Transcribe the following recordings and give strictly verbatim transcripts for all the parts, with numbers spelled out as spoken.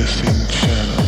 missing channel.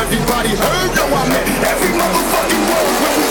Everybody heard, yo, I meant every motherfucking word.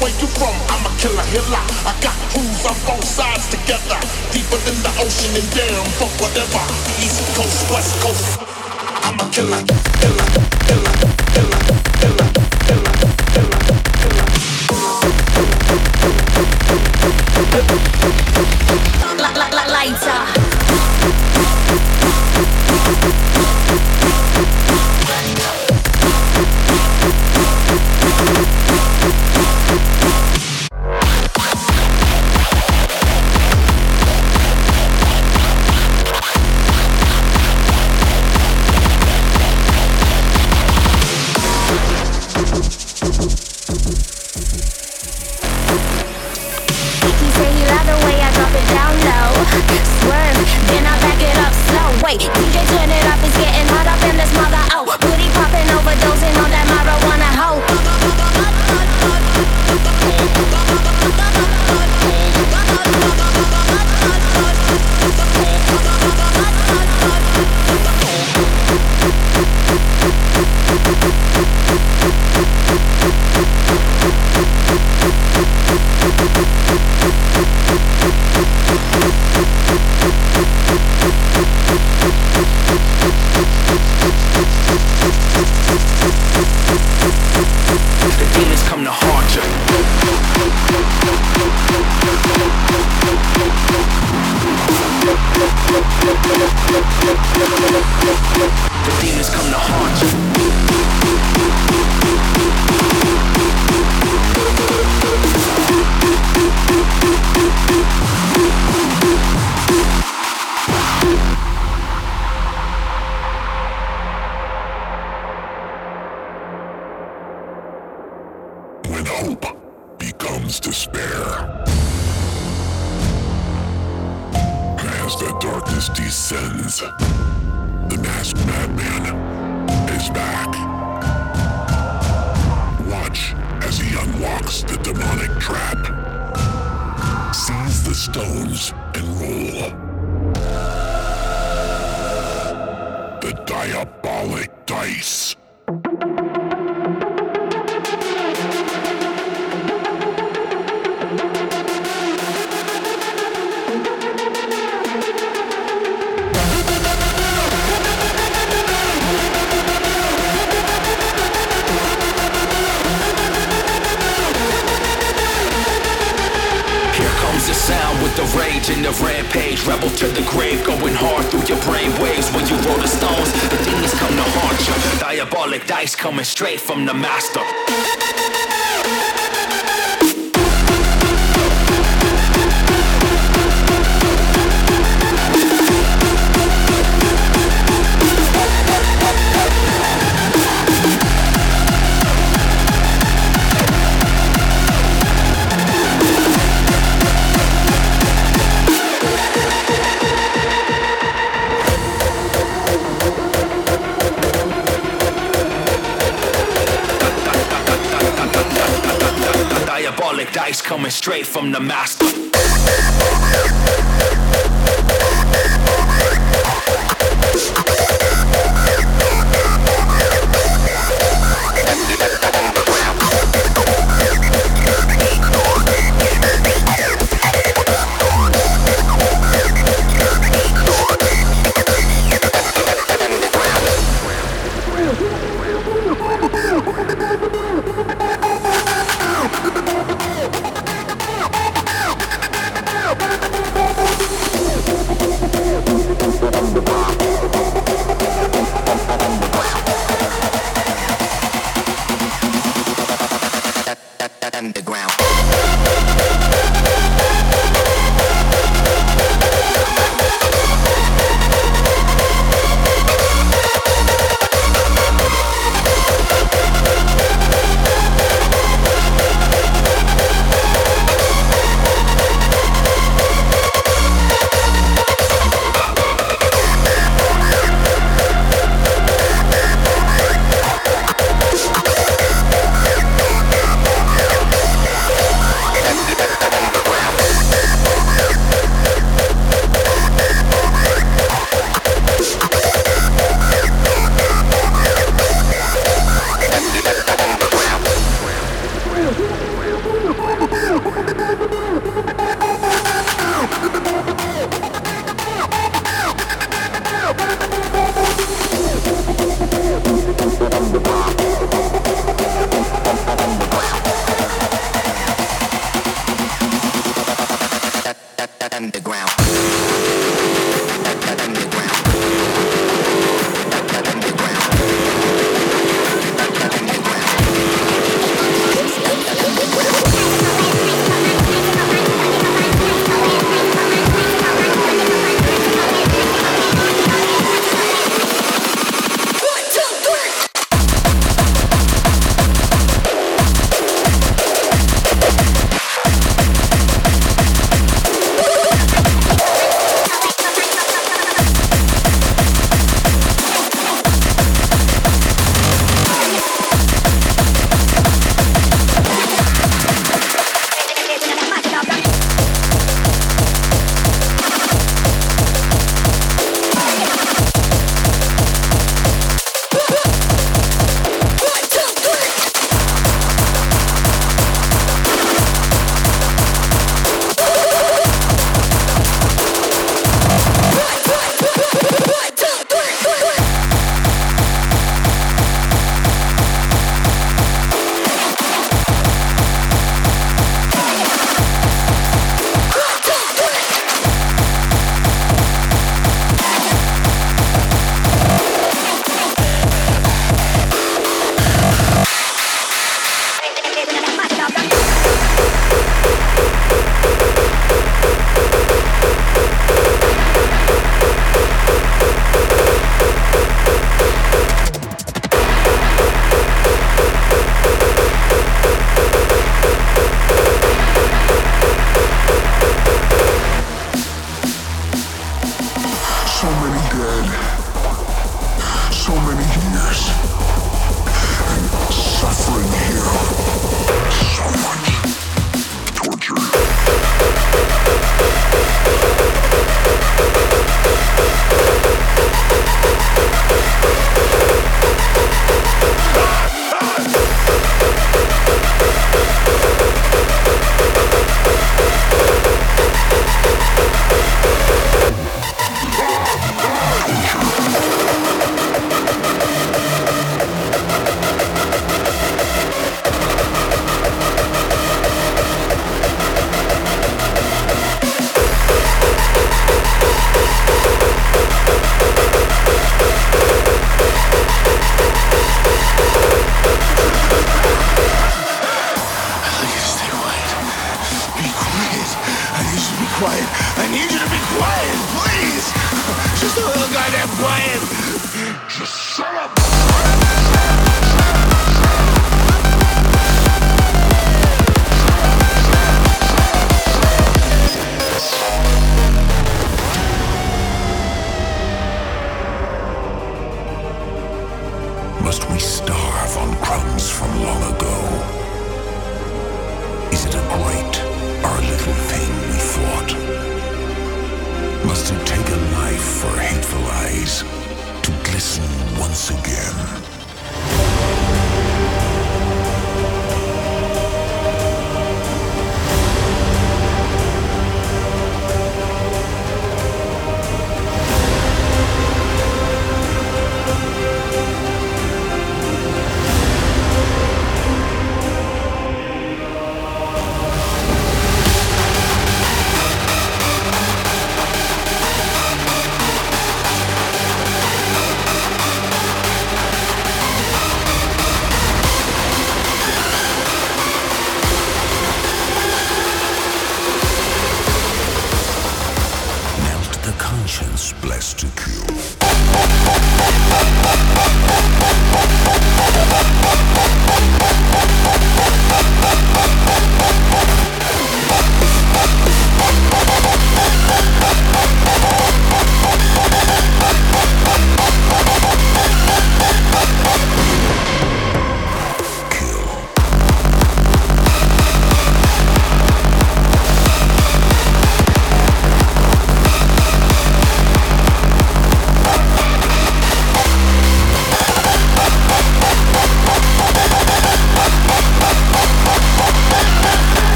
where you from? I'm a killer hiller. I got crews on both sides together, deeper than the ocean and damn fuck whatever. East coast, west coast. I'm a killer, killer, killer, killer, killer, killer, killer, killer. Lighter. Coming straight from the master. Dice coming straight from the master. quiet. I need you to be quiet, please. Just a little goddamn quiet. Just shut up. Must we starve on crumbs from long ago? Is it a great or a little thing we thought? Must it take a knife for hateful eyes to glisten once again?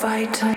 She does.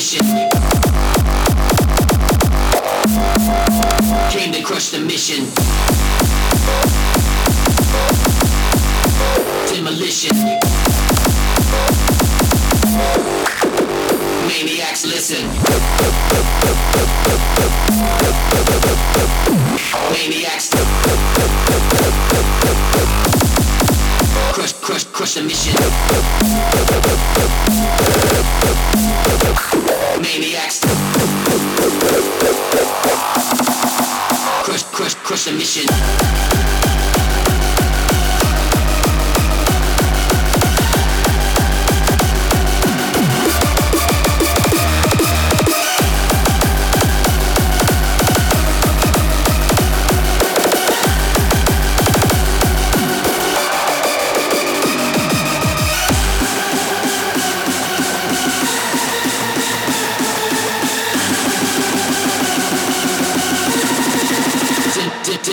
suspicious. Came to crush the mission. Demolition. Maniacs, listen. Maniacs. Crush, crush, crush the mission. Maniacs. Crush, crush, crush the mission.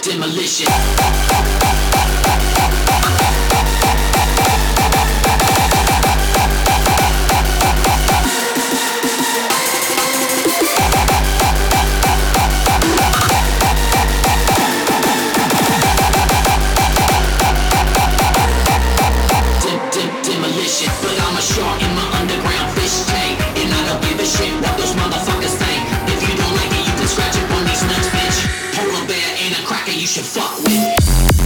Demolition. Demolition. But I'm a shark in my underground fish tank, and I don't give a shit what those motherfuckers think. If you don't like it, you can scratch up on these nuts, bitch. Polar bear ain't a cracker you should fuck with.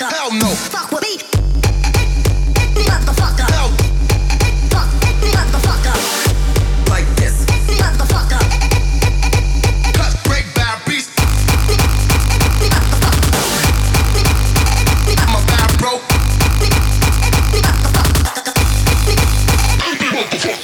motherfucker. Hell no. Fuck with me. Hit me, motherfucker. Hell. Fuck, hit me, motherfucker. Like this. Hit me, motherfucker. Cut, break, bad beast. Hit me, motherfucker. I'm a bad bro. Hit me, motherfucker. Hit me, motherfucker.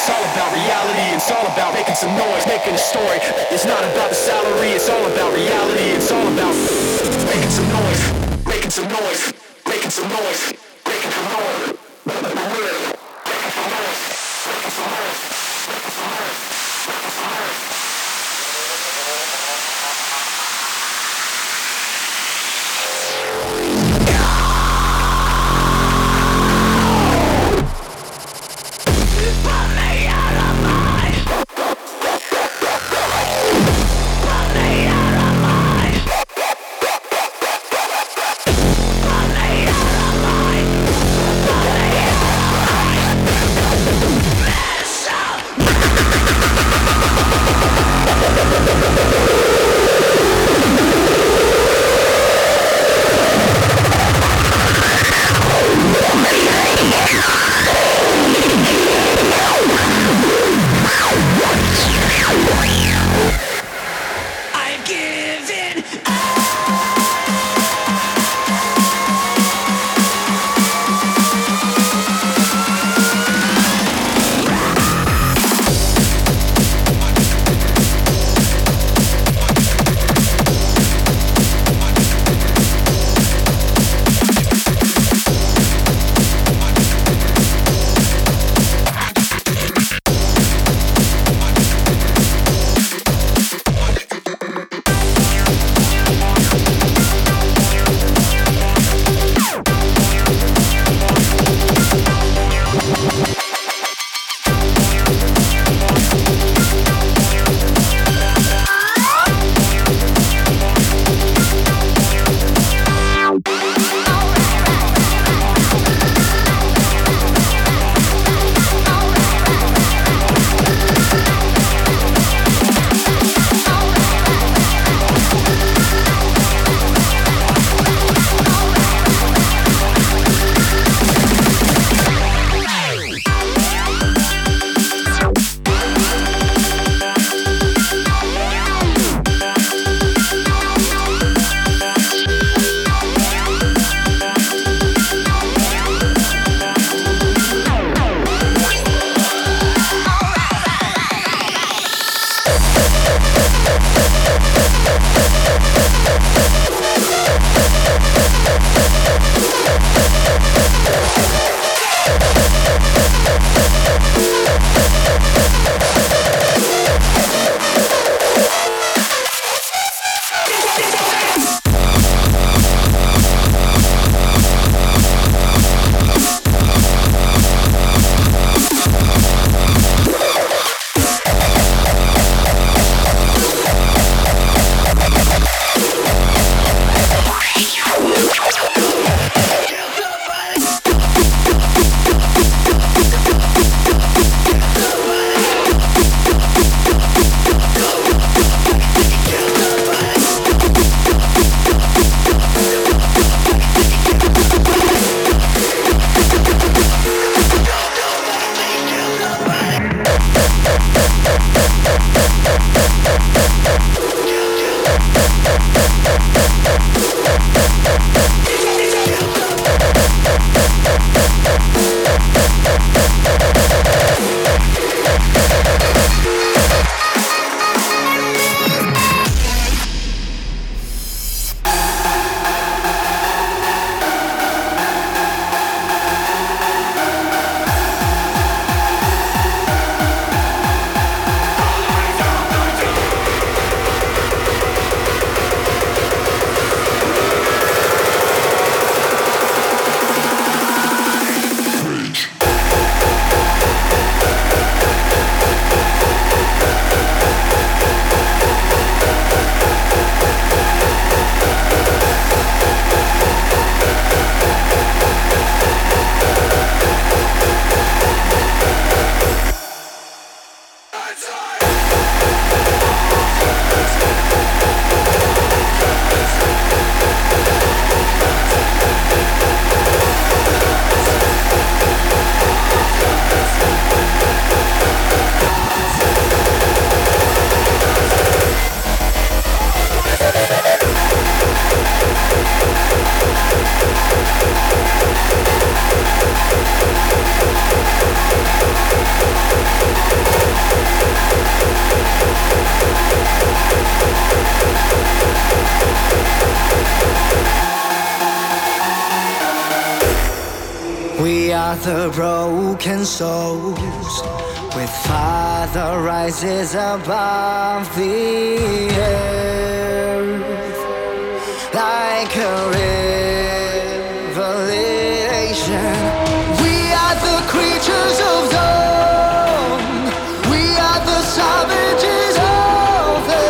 It's all about reality. It's all about making some noise, making a story. It's not about the salary. It's all about reality. It's all about making some noise, making some noise, making some noise, making some noise, making some noise, making some noise, making some noise, making some noise, making some noise. Shout! Father broken souls, with Father rises above the earth like a revelation. We are the creatures of dawn, we are the savages of the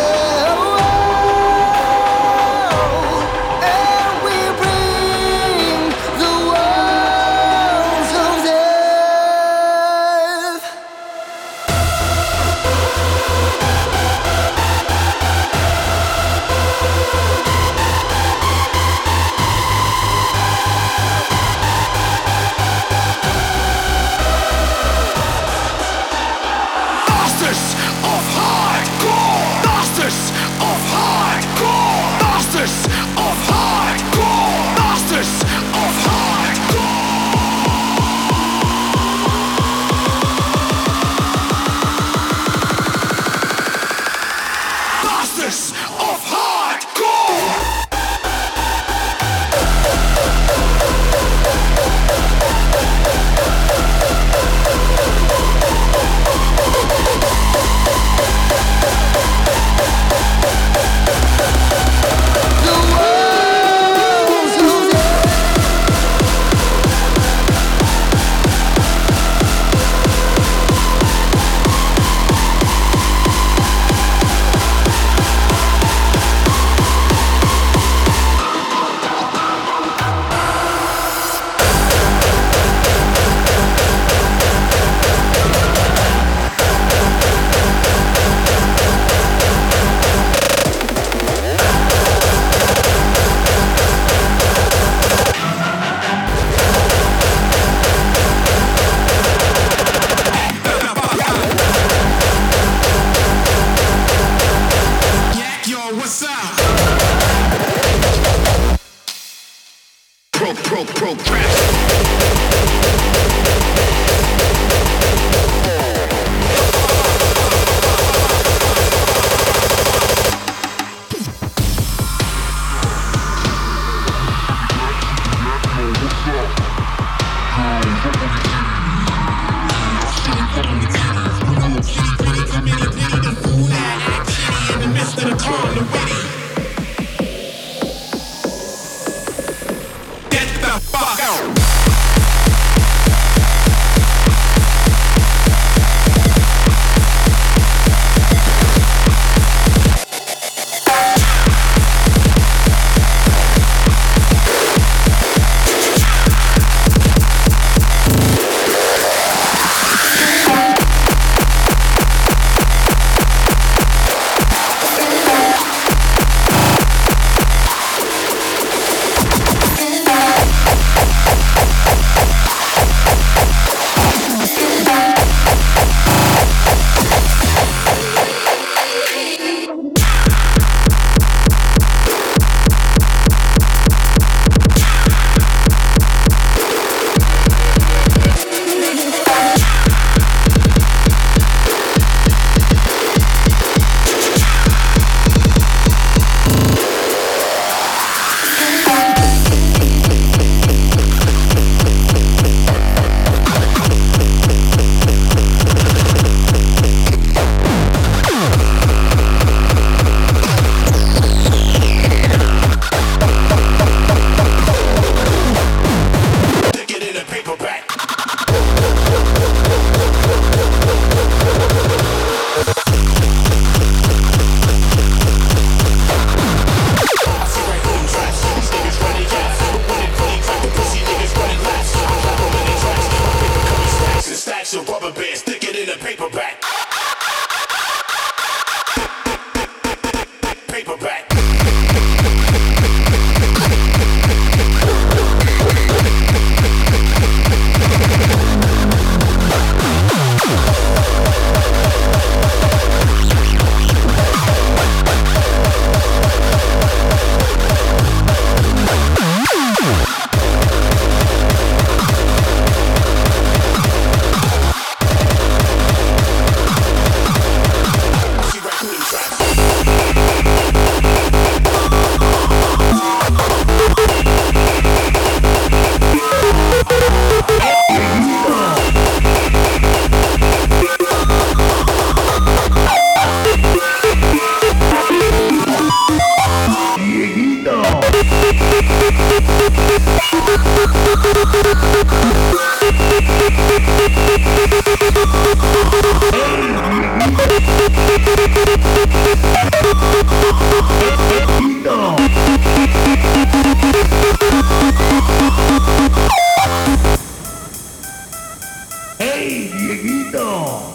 Dieguito,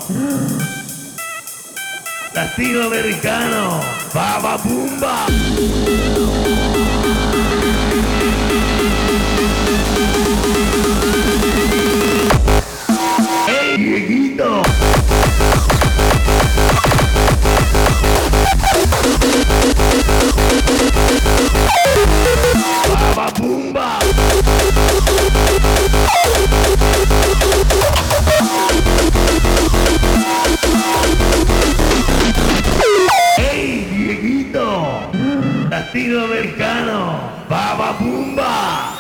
latinoamericano, Baba Bumba. Hey, Dieguito. Baba Bumba. Hey, Dieguito, latinoamericano, Baba Bumba.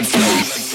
blood flow.